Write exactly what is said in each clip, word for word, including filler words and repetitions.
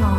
họ.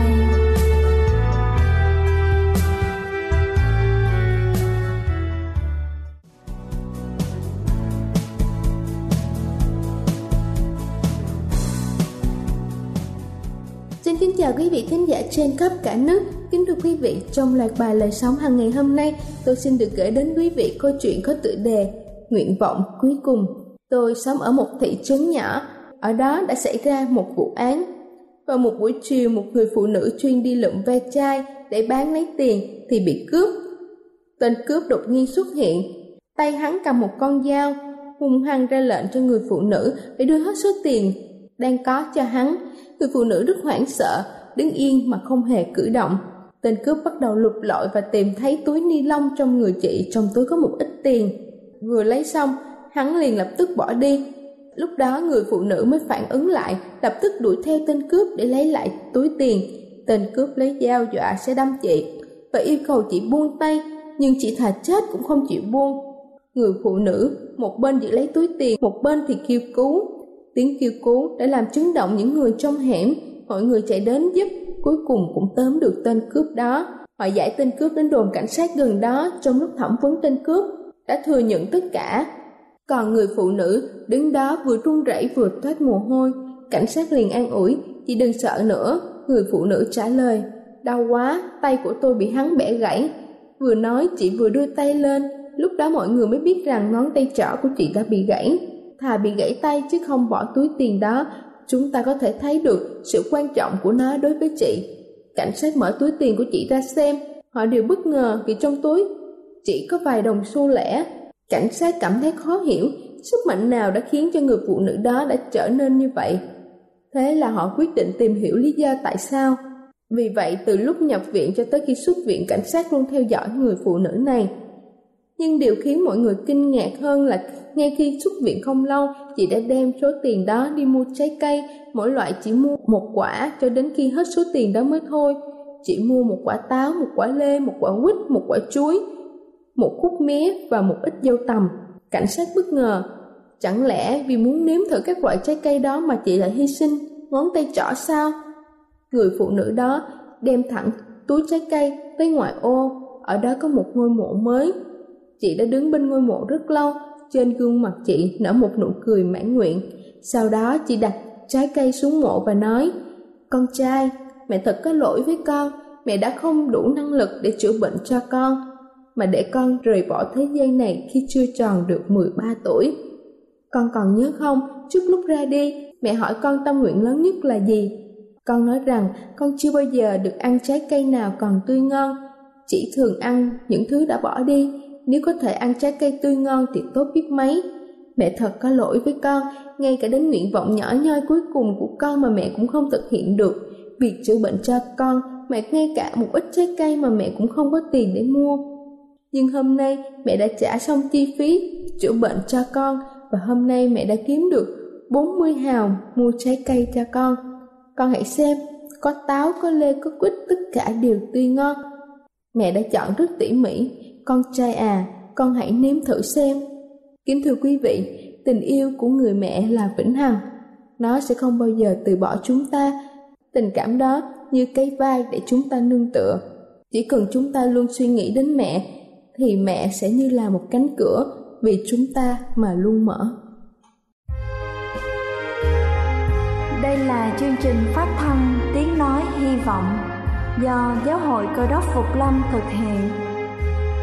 Xin kính chào quý vị khán giả trên khắp cả nước. Kính thưa quý vị, trong loạt bài Lời Sống hàng ngày hôm nay, tôi xin được gửi đến quý vị câu chuyện có tựa đề Nguyện vọng cuối cùng. Tôi sống ở một thị trấn nhỏ, ở đó đã xảy ra một vụ án. Vào một buổi chiều, một người phụ nữ chuyên đi lượm ve chai để bán lấy tiền thì bị cướp. Tên cướp đột nhiên xuất hiện, tay hắn cầm một con dao, hung hăng ra lệnh cho người phụ nữ phải đưa hết số tiền đang có cho hắn. Người phụ nữ rất hoảng sợ, đứng yên mà không hề cử động. Tên cướp bắt đầu lục lọi và tìm thấy túi ni lông trong người chị, trong túi có một ít tiền. Vừa lấy xong, hắn liền lập tức bỏ đi. Lúc đó người phụ nữ mới phản ứng lại, lập tức đuổi theo tên cướp để lấy lại túi tiền. Tên cướp lấy dao dọa sẽ đâm chị và yêu cầu chị buông tay, nhưng chị thà chết cũng không chịu buông. Người phụ nữ một bên giữ lấy túi tiền, một bên thì kêu cứu. Tiếng kêu cứu đã làm chấn động những người trong hẻm, mọi người chạy đến giúp, cuối cùng cũng tóm được tên cướp đó. Họ giải tên cướp đến đồn cảnh sát gần đó, trong lúc thẩm vấn tên cướp đã thừa nhận tất cả. Còn người phụ nữ đứng đó vừa run rẩy vừa toát mồ hôi, cảnh sát liền an ủi, "Chị đừng sợ nữa." Người phụ nữ trả lời, "Đau quá, tay của tôi bị hắn bẻ gãy." Vừa nói chị vừa đưa tay lên, lúc đó mọi người mới biết rằng ngón tay trỏ của chị đã bị gãy. Thà bị gãy tay chứ không bỏ túi tiền đó, chúng ta có thể thấy được sự quan trọng của nó đối với chị. Cảnh sát mở túi tiền của chị ra xem, họ đều bất ngờ vì trong túi chỉ có vài đồng xu lẻ. Cảnh sát cảm thấy khó hiểu, sức mạnh nào đã khiến cho người phụ nữ đó đã trở nên như vậy. Thế là họ quyết định tìm hiểu lý do tại sao. Vì vậy, từ lúc nhập viện cho tới khi xuất viện, cảnh sát luôn theo dõi người phụ nữ này. Nhưng điều khiến mọi người kinh ngạc hơn là ngay khi xuất viện không lâu, chị đã đem số tiền đó đi mua trái cây, mỗi loại chỉ mua một quả cho đến khi hết số tiền đó mới thôi. Chị mua một quả táo, một quả lê, một quả quýt, một quả chuối, một khúc mía và một ít dâu tằm. Cảnh sát bất ngờ, chẳng lẽ vì muốn nếm thử các loại trái cây đó mà chị lại hy sinh ngón tay trỏ sao? Người phụ nữ đó đem thẳng túi trái cây tới ngoại ô, ở đó có một ngôi mộ mới. Chị đã đứng bên ngôi mộ rất lâu, trên gương mặt chị nở một nụ cười mãn nguyện. Sau đó chị đặt trái cây xuống mộ và nói, "Con trai, mẹ thật có lỗi với con, mẹ đã không đủ năng lực để chữa bệnh cho con, mà để con rời bỏ thế gian này khi chưa tròn được mười ba tuổi. Con còn nhớ không, trước lúc ra đi, mẹ hỏi con tâm nguyện lớn nhất là gì? Con nói rằng con chưa bao giờ được ăn trái cây nào còn tươi ngon, chỉ thường ăn những thứ đã bỏ đi. Nếu có thể ăn trái cây tươi ngon thì tốt biết mấy. Mẹ thật có lỗi với con, ngay cả đến nguyện vọng nhỏ nhoi cuối cùng của con mà mẹ cũng không thực hiện được. Việc chữa bệnh cho con, mẹ ngay cả một ít trái cây mà mẹ cũng không có tiền để mua. Nhưng hôm nay mẹ đã trả xong chi phí chữa bệnh cho con, và hôm nay mẹ đã kiếm được bốn mươi hào mua trái cây cho con. Con hãy xem, có táo, có lê, có quýt, tất cả đều tươi ngon. Mẹ đã chọn rất tỉ mỉ. Con trai à, con hãy nếm thử xem. Kính thưa quý vị, tình yêu của người mẹ là vĩnh hằng. Nó sẽ không bao giờ từ bỏ chúng ta. Tình cảm đó như cái vai để chúng ta nương tựa. Chỉ cần chúng ta luôn suy nghĩ đến mẹ, thì mẹ sẽ như là một cánh cửa vì chúng ta mà luôn mở. Đây là chương trình phát thanh Tiếng Nói Hy Vọng do Giáo hội Cơ đốc Phục Lâm thực hiện.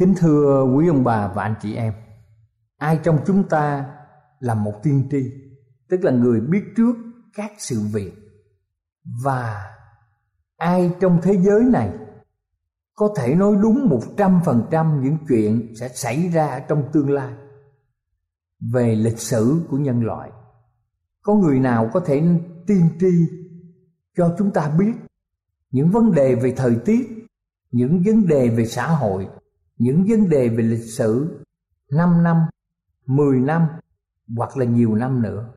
Kính thưa quý ông bà và anh chị em, ai trong chúng ta là một tiên tri, tức là người biết trước các sự việc, và ai trong thế giới này có thể nói đúng một trăm phần trăm những chuyện sẽ xảy ra trong tương lai về lịch sử của nhân loại. Có người nào có thể tiên tri cho chúng ta biết những vấn đề về thời tiết, những vấn đề về xã hội, những vấn đề về lịch sử năm năm, mười năm hoặc là nhiều năm nữa?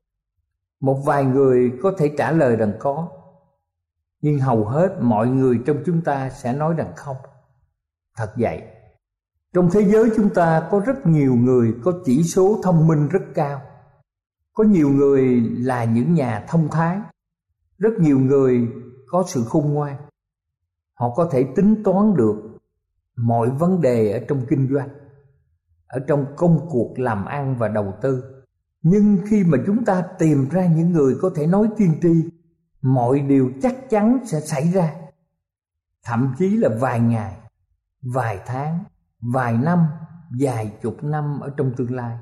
Một vài người có thể trả lời rằng có, nhưng hầu hết mọi người trong chúng ta sẽ nói rằng không. Thật vậy, trong thế giới chúng ta có rất nhiều người có chỉ số thông minh rất cao. Có nhiều người là những nhà thông thái, rất nhiều người có sự khôn ngoan. Họ có thể tính toán được mọi vấn đề ở trong kinh doanh, ở trong công cuộc làm ăn và đầu tư. Nhưng khi mà chúng ta tìm ra những người có thể nói tiên tri, mọi điều chắc chắn sẽ xảy ra, thậm chí là vài ngày, vài tháng, vài năm, vài chục năm ở trong tương lai,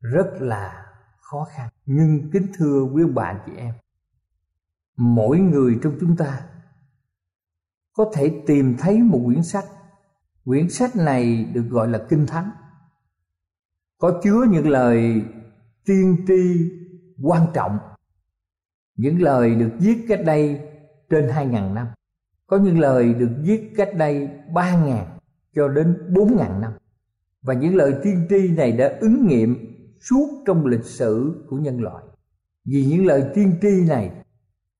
rất là khó khăn. Nhưng kính thưa quý bạn chị em, mỗi người trong chúng ta có thể tìm thấy một quyển sách. Quyển sách này được gọi là Kinh Thánh, có chứa những lời tiên tri quan trọng, những lời được viết cách đây trên hai nghìn năm, có những lời được viết cách đây ba nghìn cho đến bốn nghìn năm. Và những lời tiên tri này đã ứng nghiệm suốt trong lịch sử của nhân loại. Vì những lời tiên tri này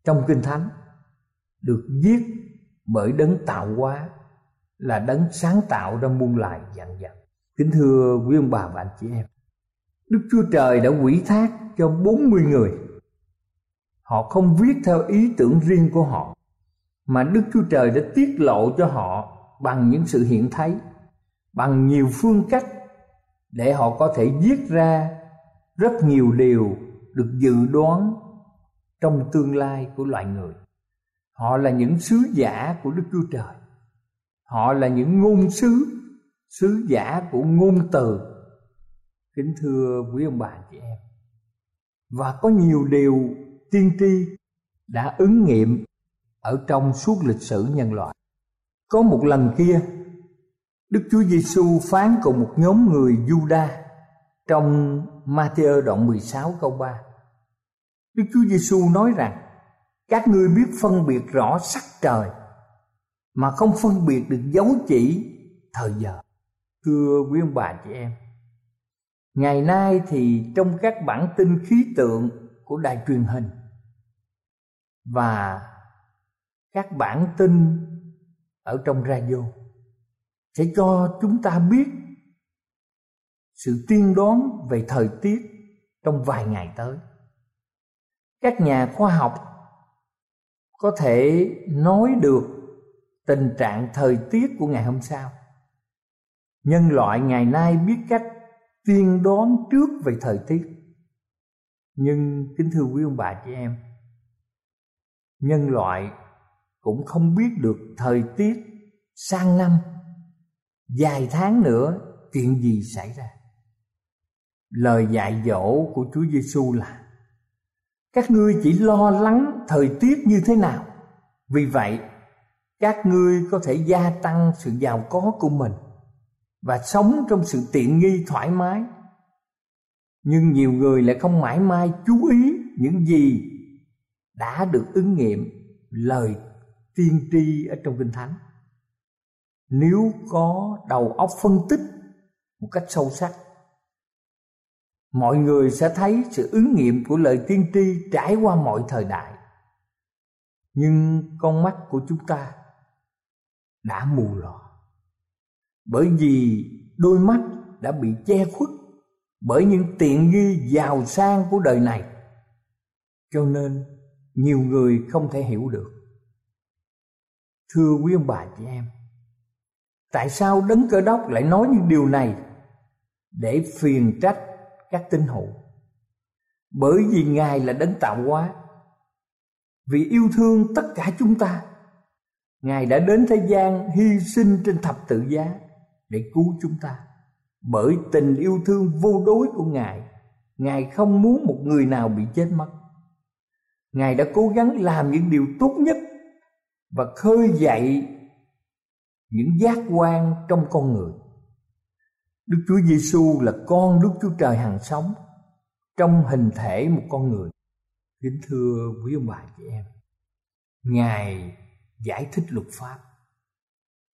trong Kinh Thánh được viết bởi đấng tạo hóa, là đấng sáng tạo ra muôn loài vạn vật. Kính thưa quý ông bà và anh chị em, Đức Chúa Trời đã ủy thác cho bốn mươi người. Họ không viết theo ý tưởng riêng của họ, mà Đức Chúa Trời đã tiết lộ cho họ bằng những sự hiện thấy, bằng nhiều phương cách, để họ có thể viết ra rất nhiều điều được dự đoán trong tương lai của loài người. Họ là những sứ giả của Đức Chúa Trời. Họ là những ngôn sứ, sứ giả của ngôn từ. Kính thưa quý ông bà chị em, và có nhiều điều tiên tri đã ứng nghiệm ở trong suốt lịch sử nhân loại. Có một lần kia, Đức Chúa Giê-xu phán cùng một nhóm người Giu-đa trong Ma-thi-ơ đoạn mười sáu câu ba. Đức Chúa Giê-xu nói rằng: các ngươi biết phân biệt rõ sắc trời, mà không phân biệt được dấu chỉ thời giờ. Thưa quý ông bà chị em, ngày nay thì trong các bản tin khí tượng của đài truyền hình và các bản tin ở trong radio sẽ cho chúng ta biết sự tiên đoán về thời tiết trong vài ngày tới. Các nhà khoa học có thể nói được tình trạng thời tiết của ngày hôm sau. Nhân loại ngày nay biết cách tiên đoán trước về thời tiết. Nhưng kính thưa quý ông bà chị em, nhân loại cũng không biết được thời tiết sang năm, vài tháng nữa chuyện gì xảy ra. Lời dạy dỗ của Chúa Giê-xu là: các ngươi chỉ lo lắng thời tiết như thế nào, vì vậy các ngươi có thể gia tăng sự giàu có của mình và sống trong sự tiện nghi thoải mái. Nhưng nhiều người lại không mãi mai chú ý những gì đã được ứng nghiệm lời tiên tri ở trong Kinh Thánh. Nếu có đầu óc phân tích một cách sâu sắc, mọi người sẽ thấy sự ứng nghiệm của lời tiên tri trải qua mọi thời đại. Nhưng con mắt của chúng ta đã mù lòa, bởi vì đôi mắt đã bị che khuất bởi những tiện nghi giàu sang của đời này, cho nên nhiều người không thể hiểu được. Thưa quý ông bà chị em, tại sao Đấng Cơ Đốc lại nói những điều này? Để phiền trách các tín hữu, bởi vì Ngài là Đấng tạo hóa. Vì yêu thương tất cả chúng ta, Ngài đã đến thế gian hy sinh trên thập tự giá để cứu chúng ta. Bởi tình yêu thương vô đối của Ngài, Ngài không muốn một người nào bị chết mất. Ngài đã cố gắng làm những điều tốt nhất và khơi dậy những giác quan trong con người. Đức Chúa Giê-xu là con Đức Chúa Trời hằng sống trong hình thể một con người. Kính thưa quý ông bà chị em, Ngài giải thích luật pháp.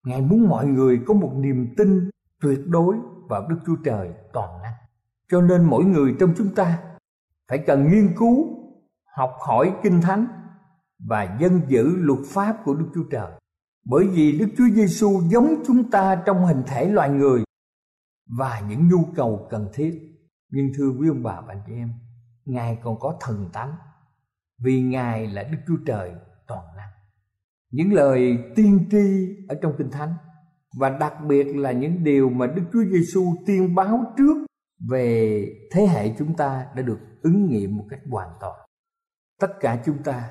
Ngài muốn mọi người có một niềm tin tuyệt đối vào Đức Chúa Trời toàn năng. Cho nên mỗi người trong chúng ta phải cần nghiên cứu, học hỏi Kinh Thánh và dân giữ luật pháp của Đức Chúa Trời. Bởi vì Đức Chúa Giê-xu giống chúng ta trong hình thể loài người và những nhu cầu cần thiết. Nhưng thưa quý ông bà và anh chị em, Ngài còn có thần tánh, vì Ngài là Đức Chúa Trời toàn năng. Những lời tiên tri ở trong Kinh Thánh, và đặc biệt là những điều mà Đức Chúa Giê-xu tiên báo trước về thế hệ chúng ta, đã được ứng nghiệm một cách hoàn toàn. Tất cả chúng ta,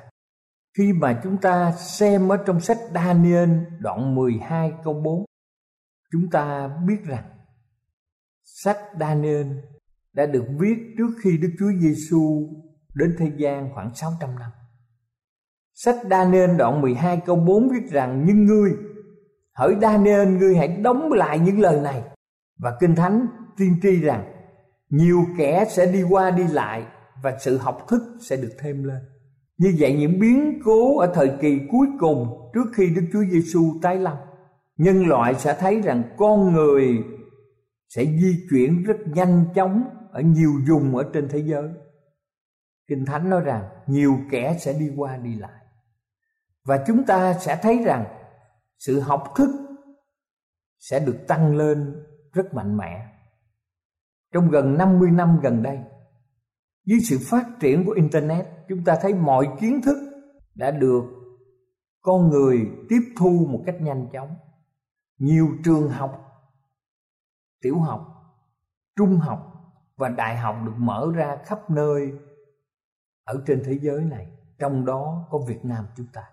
khi mà chúng ta xem ở trong sách Daniel đoạn mười hai câu bốn, chúng ta biết rằng sách Daniel đã được viết trước khi Đức Chúa Giê-xu đến thế gian khoảng sáu trăm năm. Sách Daniel đoạn mười hai câu bốn viết rằng: "Nhưng ngươi, hỡi Daniel, ngươi hãy đóng lại những lời này." Và Kinh Thánh tiên tri rằng nhiều kẻ sẽ đi qua đi lại và sự học thức sẽ được thêm lên. Như vậy, những biến cố ở thời kỳ cuối cùng trước khi Đức Chúa Giê-xu tái lâm, nhân loại sẽ thấy rằng con người sẽ di chuyển rất nhanh chóng ở nhiều vùng ở trên thế giới. Kinh Thánh nói rằng nhiều kẻ sẽ đi qua đi lại. Và chúng ta sẽ thấy rằng sự học thức sẽ được tăng lên rất mạnh mẽ. Trong gần năm mươi năm gần đây, với sự phát triển của Internet, chúng ta thấy mọi kiến thức đã được con người tiếp thu một cách nhanh chóng. Nhiều trường học, tiểu học, trung học và đại học được mở ra khắp nơi ở trên thế giới này, trong đó có Việt Nam chúng ta.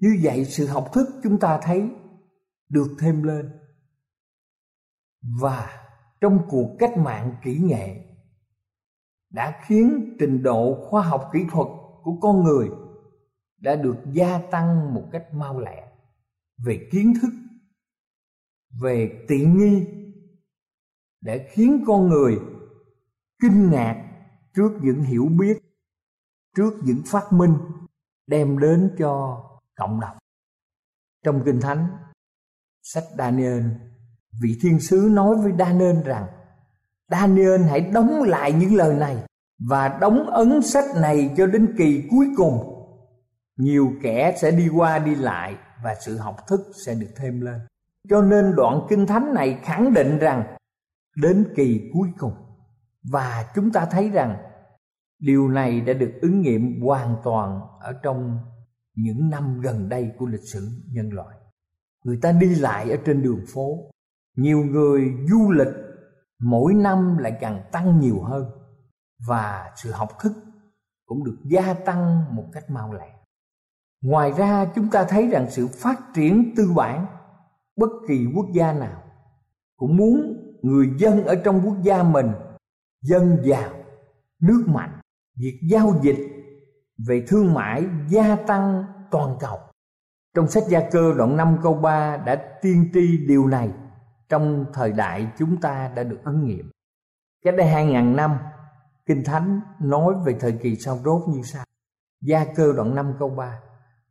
Như vậy, sự học thức chúng ta thấy được thêm lên. Và trong cuộc cách mạng kỹ nghệ đã khiến trình độ khoa học kỹ thuật của con người đã được gia tăng một cách mau lẹ về kiến thức, về tiện nghi, để khiến con người kinh ngạc trước những hiểu biết, trước những phát minh đem đến cho cộng đồng. Trong Kinh Thánh, sách Daniel, vị thiên sứ nói với Daniel rằng: "Daniel, hãy đóng lại những lời này và đóng ấn sách này cho đến kỳ cuối cùng. Nhiều kẻ sẽ đi qua đi lại và sự học thức sẽ được thêm lên." Cho nên đoạn Kinh Thánh này khẳng định rằng đến kỳ cuối cùng. Và chúng ta thấy rằng điều này đã được ứng nghiệm hoàn toàn ở trong những năm gần đây của lịch sử nhân loại. Người ta đi lại ở trên đường phố, nhiều người du lịch mỗi năm lại càng tăng nhiều hơn, và sự học thức cũng được gia tăng một cách mau lẹ. Ngoài ra, chúng ta thấy rằng sự phát triển tư bản, bất kỳ quốc gia nào cũng muốn người dân ở trong quốc gia mình dân giàu, nước mạnh. Việc giao dịch về thương mại gia tăng toàn cầu. Trong sách Gia Cơ đoạn năm câu ba đã tiên tri điều này, trong thời đại chúng ta đã được ứng nghiệm. Cách đây hai nghìn năm, Kinh Thánh nói về thời kỳ sau rốt như sau. Gia Cơ đoạn năm câu ba: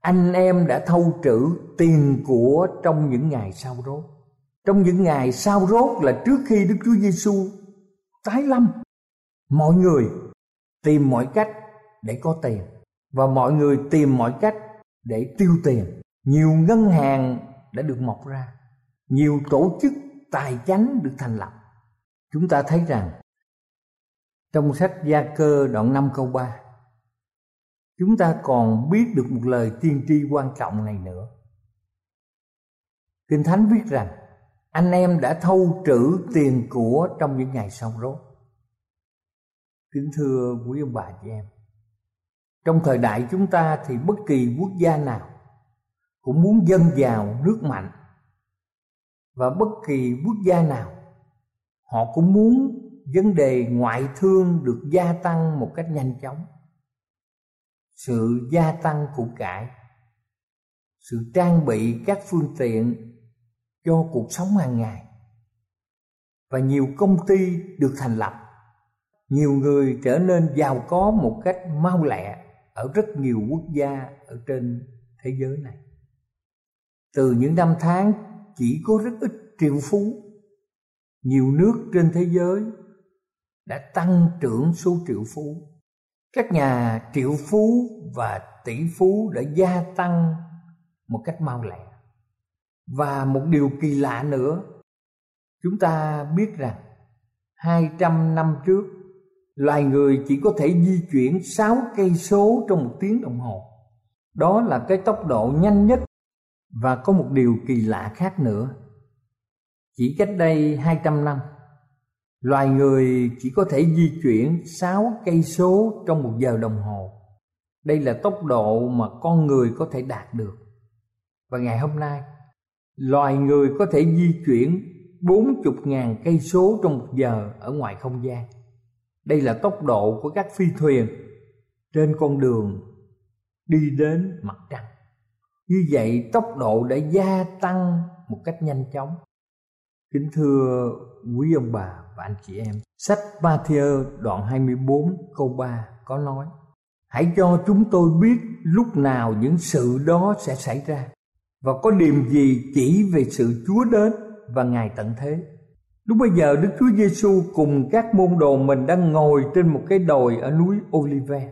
"Anh em đã thâu trữ tiền của trong những ngày sau rốt." Trong những ngày sau rốt là trước khi Đức Chúa Giê-xu tái lâm, mọi người tìm mọi cách để có tiền, và mọi người tìm mọi cách để tiêu tiền. Nhiều ngân hàng đã được mọc ra, nhiều tổ chức tài chánh được thành lập. Chúng ta thấy rằng trong sách Gia Cơ đoạn năm câu ba, chúng ta còn biết được một lời tiên tri quan trọng này nữa. Kinh Thánh viết rằng: "Anh em đã thâu trữ tiền của trong những ngày sau rốt." Kính thưa quý ông bà chị em, trong thời đại chúng ta thì bất kỳ quốc gia nào cũng muốn dân giàu, nước mạnh. và bất kỳ quốc gia nào, họ cũng muốn vấn đề ngoại thương được gia tăng một cách nhanh chóng. Sự gia tăng của cải, sự trang bị các phương tiện cho cuộc sống hàng ngày, và nhiều công ty được thành lập, nhiều người trở nên giàu có một cách mau lẹ ở rất nhiều quốc gia ở trên thế giới này. Từ những năm tháng chỉ có rất ít triệu phú, nhiều nước trên thế giới đã tăng trưởng số triệu phú. Các nhà triệu phú và tỷ phú đã gia tăng một cách mau lẹ. Và một điều kỳ lạ nữa, chúng ta biết rằng hai trăm năm trước, loài người chỉ có thể di chuyển sáu cây số trong một tiếng đồng hồ. Đó là cái tốc độ nhanh nhất. Và có một điều kỳ lạ khác nữa, chỉ cách đây hai trăm năm, loài người chỉ có thể di chuyển sáu cây số trong một giờ đồng hồ. Đây là tốc độ mà con người có thể đạt được. Và ngày hôm nay, loài người có thể di chuyển bốn mươi nghìn cây số trong một giờ ở ngoài không gian. Đây là tốc độ của các phi thuyền trên con đường đi đến mặt trăng. Như vậy, tốc độ đã gia tăng một cách nhanh chóng. Kính thưa quý ông bà và anh chị em, sách Ma-thi-ơ đoạn hai mươi bốn câu ba có nói: hãy cho chúng tôi biết lúc nào những sự đó sẽ xảy ra, và có điểm gì chỉ về sự Chúa đến và Ngài tận thế. Lúc bây giờ, Đức Chúa Giê-xu cùng các môn đồ mình đang ngồi trên một cái đồi ở núi Olive,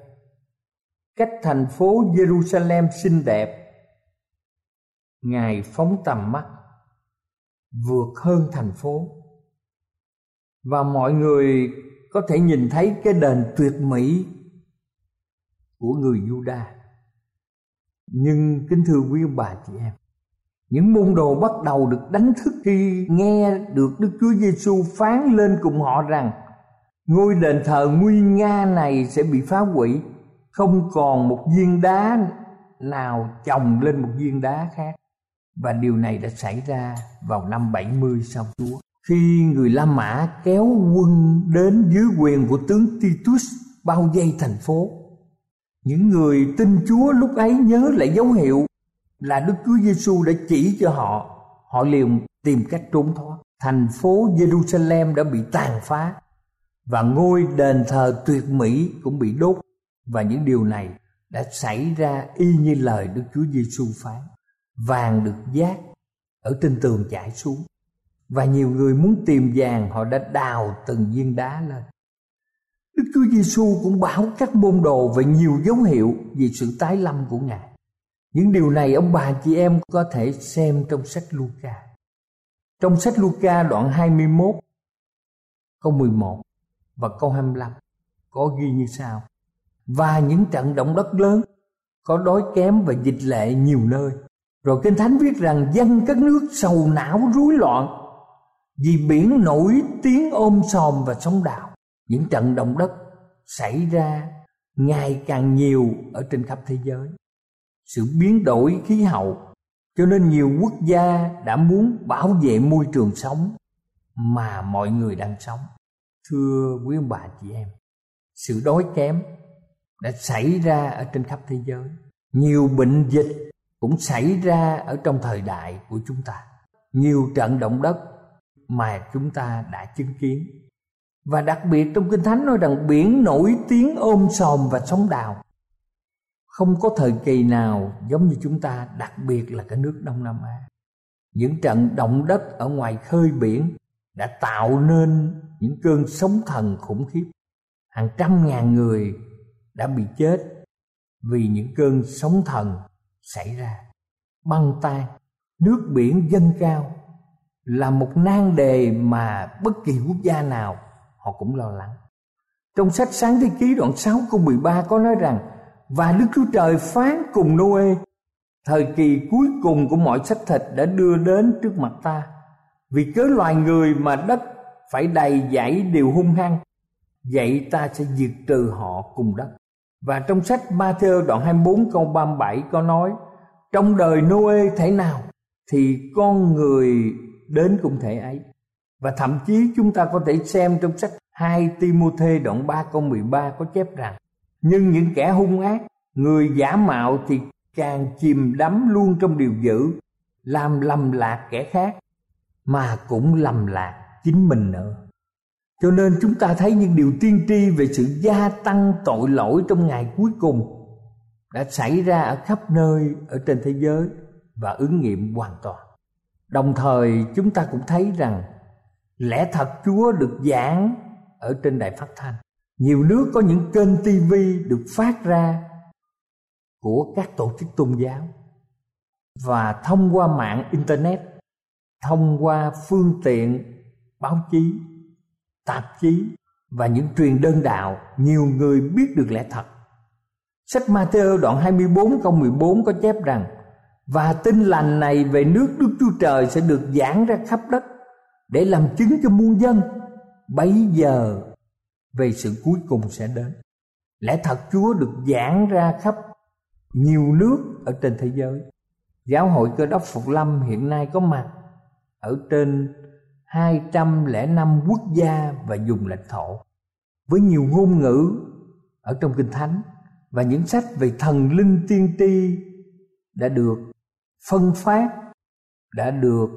cách thành phố Jerusalem xinh đẹp. Ngài phóng tầm mắt vượt hơn thành phố, và mọi người có thể nhìn thấy cái đền tuyệt mỹ của người Giu-đa. Nhưng kính thưa quý ông bà chị em, những môn đồ bắt đầu được đánh thức khi nghe được Đức Chúa Giê-xu phán lên cùng họ rằng ngôi đền thờ nguy nga này sẽ bị phá hủy, không còn một viên đá nào chồng lên một viên đá khác. Và điều này đã xảy ra vào năm bảy mươi sau Chúa, khi người La Mã kéo quân đến dưới quyền của tướng Titus bao vây thành phố. Những người tin Chúa lúc ấy nhớ lại dấu hiệu là Đức Chúa Giê-xu đã chỉ cho họ, họ liền tìm cách trốn thoát. Thành phố Jerusalem đã bị tàn phá, và ngôi đền thờ tuyệt mỹ cũng bị đốt. Và những điều này đã xảy ra y như lời Đức Chúa Giê-xu phán. Vàng được vát ở trên tường chảy xuống, và nhiều người muốn tìm vàng, họ đã đào từng viên đá lên. Đức Chúa Giê-xu cũng bảo các môn đồ về nhiều dấu hiệu về sự tái lâm của Ngài. Những điều này ông bà chị em có thể xem trong sách Luca. Trong sách Luca đoạn hai mươi mốt câu mười một và câu hai mươi lăm có ghi như sau: và những trận động đất lớn, có đói kém và dịch lệ nhiều nơi. Rồi Kinh Thánh viết rằng dân các nước sầu não rối loạn, vì biển nổi tiếng ôm sòm và sóng đạo. Những trận động đất xảy ra ngày càng nhiều ở trên khắp thế giới. Sự biến đổi khí hậu, cho nên nhiều quốc gia đã muốn bảo vệ môi trường sống mà mọi người đang sống. Thưa quý ông bà chị em, sự đói kém đã xảy ra ở trên khắp thế giới. Nhiều bệnh dịch cũng xảy ra ở trong thời đại của chúng ta. Nhiều trận động đất mà chúng ta đã chứng kiến. Và đặc biệt trong Kinh Thánh nói rằng biển nổi tiếng ôm sòm và sóng đạo. Không có thời kỳ nào giống như chúng ta, đặc biệt là cả nước Đông Nam Á. Những trận động đất ở ngoài khơi biển đã tạo nên những cơn sóng thần khủng khiếp. Hàng trăm ngàn người đã bị chết vì những cơn sóng thần xảy ra. Băng tan, nước biển dâng cao là một nan đề mà bất kỳ quốc gia nào họ cũng lo lắng. Trong sách Sáng Thế Ký đoạn sáu câu mười ba có nói rằng: và Đức Chúa Trời phán cùng Noe, thời kỳ cuối cùng của mọi xác thịt đã đưa đến trước mặt ta, vì cớ loài người mà đất phải đầy dẫy điều hung hăng, vậy ta sẽ diệt trừ họ cùng đất. Và trong sách Ma-thi-ơ đoạn hai mươi bốn câu ba mươi bảy có nói: trong đời Noe thế nào thì con người đến khung thể ấy. Và thậm chí chúng ta có thể xem trong sách hai Ti-mu-thê đoạn ba câu mười ba có chép rằng: nhưng những kẻ hung ác, người giả mạo thì càng chìm đắm luôn trong điều dữ, làm lầm lạc kẻ khác mà cũng lầm lạc chính mình nữa. Cho nên chúng ta thấy những điều tiên tri về sự gia tăng tội lỗi trong ngày cuối cùng đã xảy ra ở khắp nơi ở trên thế giới và ứng nghiệm hoàn toàn. Đồng thời chúng ta cũng thấy rằng lẽ thật Chúa được giảng ở trên đài phát thanh. Nhiều nước có những kênh ti vi được phát ra của các tổ chức tôn giáo, và thông qua mạng Internet, thông qua phương tiện báo chí, tạp chí và những truyền đơn đạo, nhiều người biết được lẽ thật. Sách Ma-thi-ơ đoạn hai mươi bốn câu mười bốn có chép rằng: và tin lành này về nước Đức Chúa Trời sẽ được giảng ra khắp đất để làm chứng cho muôn dân, bấy giờ về sự cuối cùng sẽ đến. Lẽ thật Chúa được giảng ra khắp nhiều nước ở trên thế giới. Giáo hội Cơ đốc Phục Lâm hiện nay có mặt ở trên hai trăm lẻ năm quốc gia và vùng lãnh thổ, với nhiều ngôn ngữ ở trong Kinh Thánh, và những sách về thần linh tiên tri đã được phân phát, đã được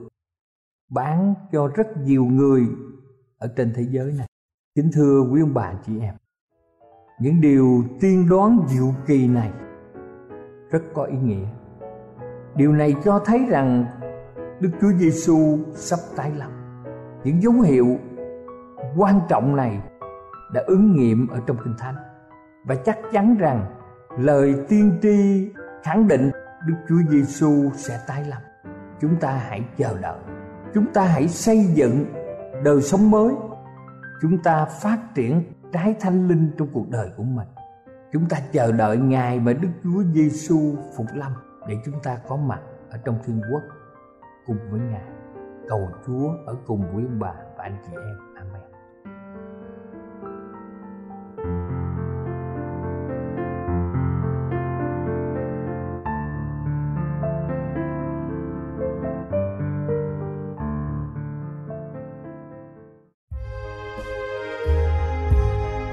bán cho rất nhiều người ở trên thế giới này. Kính thưa quý ông bà chị em, những điều tiên đoán diệu kỳ này rất có ý nghĩa. Điều này cho thấy rằng Đức Chúa Giê-xu sắp tái lâm. Những dấu hiệu quan trọng này đã ứng nghiệm ở trong Kinh Thánh, và chắc chắn rằng lời tiên tri khẳng định Đức Chúa Giê-xu sẽ tái lâm. Chúng ta hãy chờ đợi, chúng ta hãy xây dựng đời sống mới, chúng ta phát triển trái thánh linh trong cuộc đời của mình. Chúng ta chờ đợi ngày mà Đức Chúa Giê-xu phục lâm để chúng ta có mặt ở trong thiên quốc cùng với Ngài. Cầu Chúa ở cùng với ông bà và anh chị em. Amen.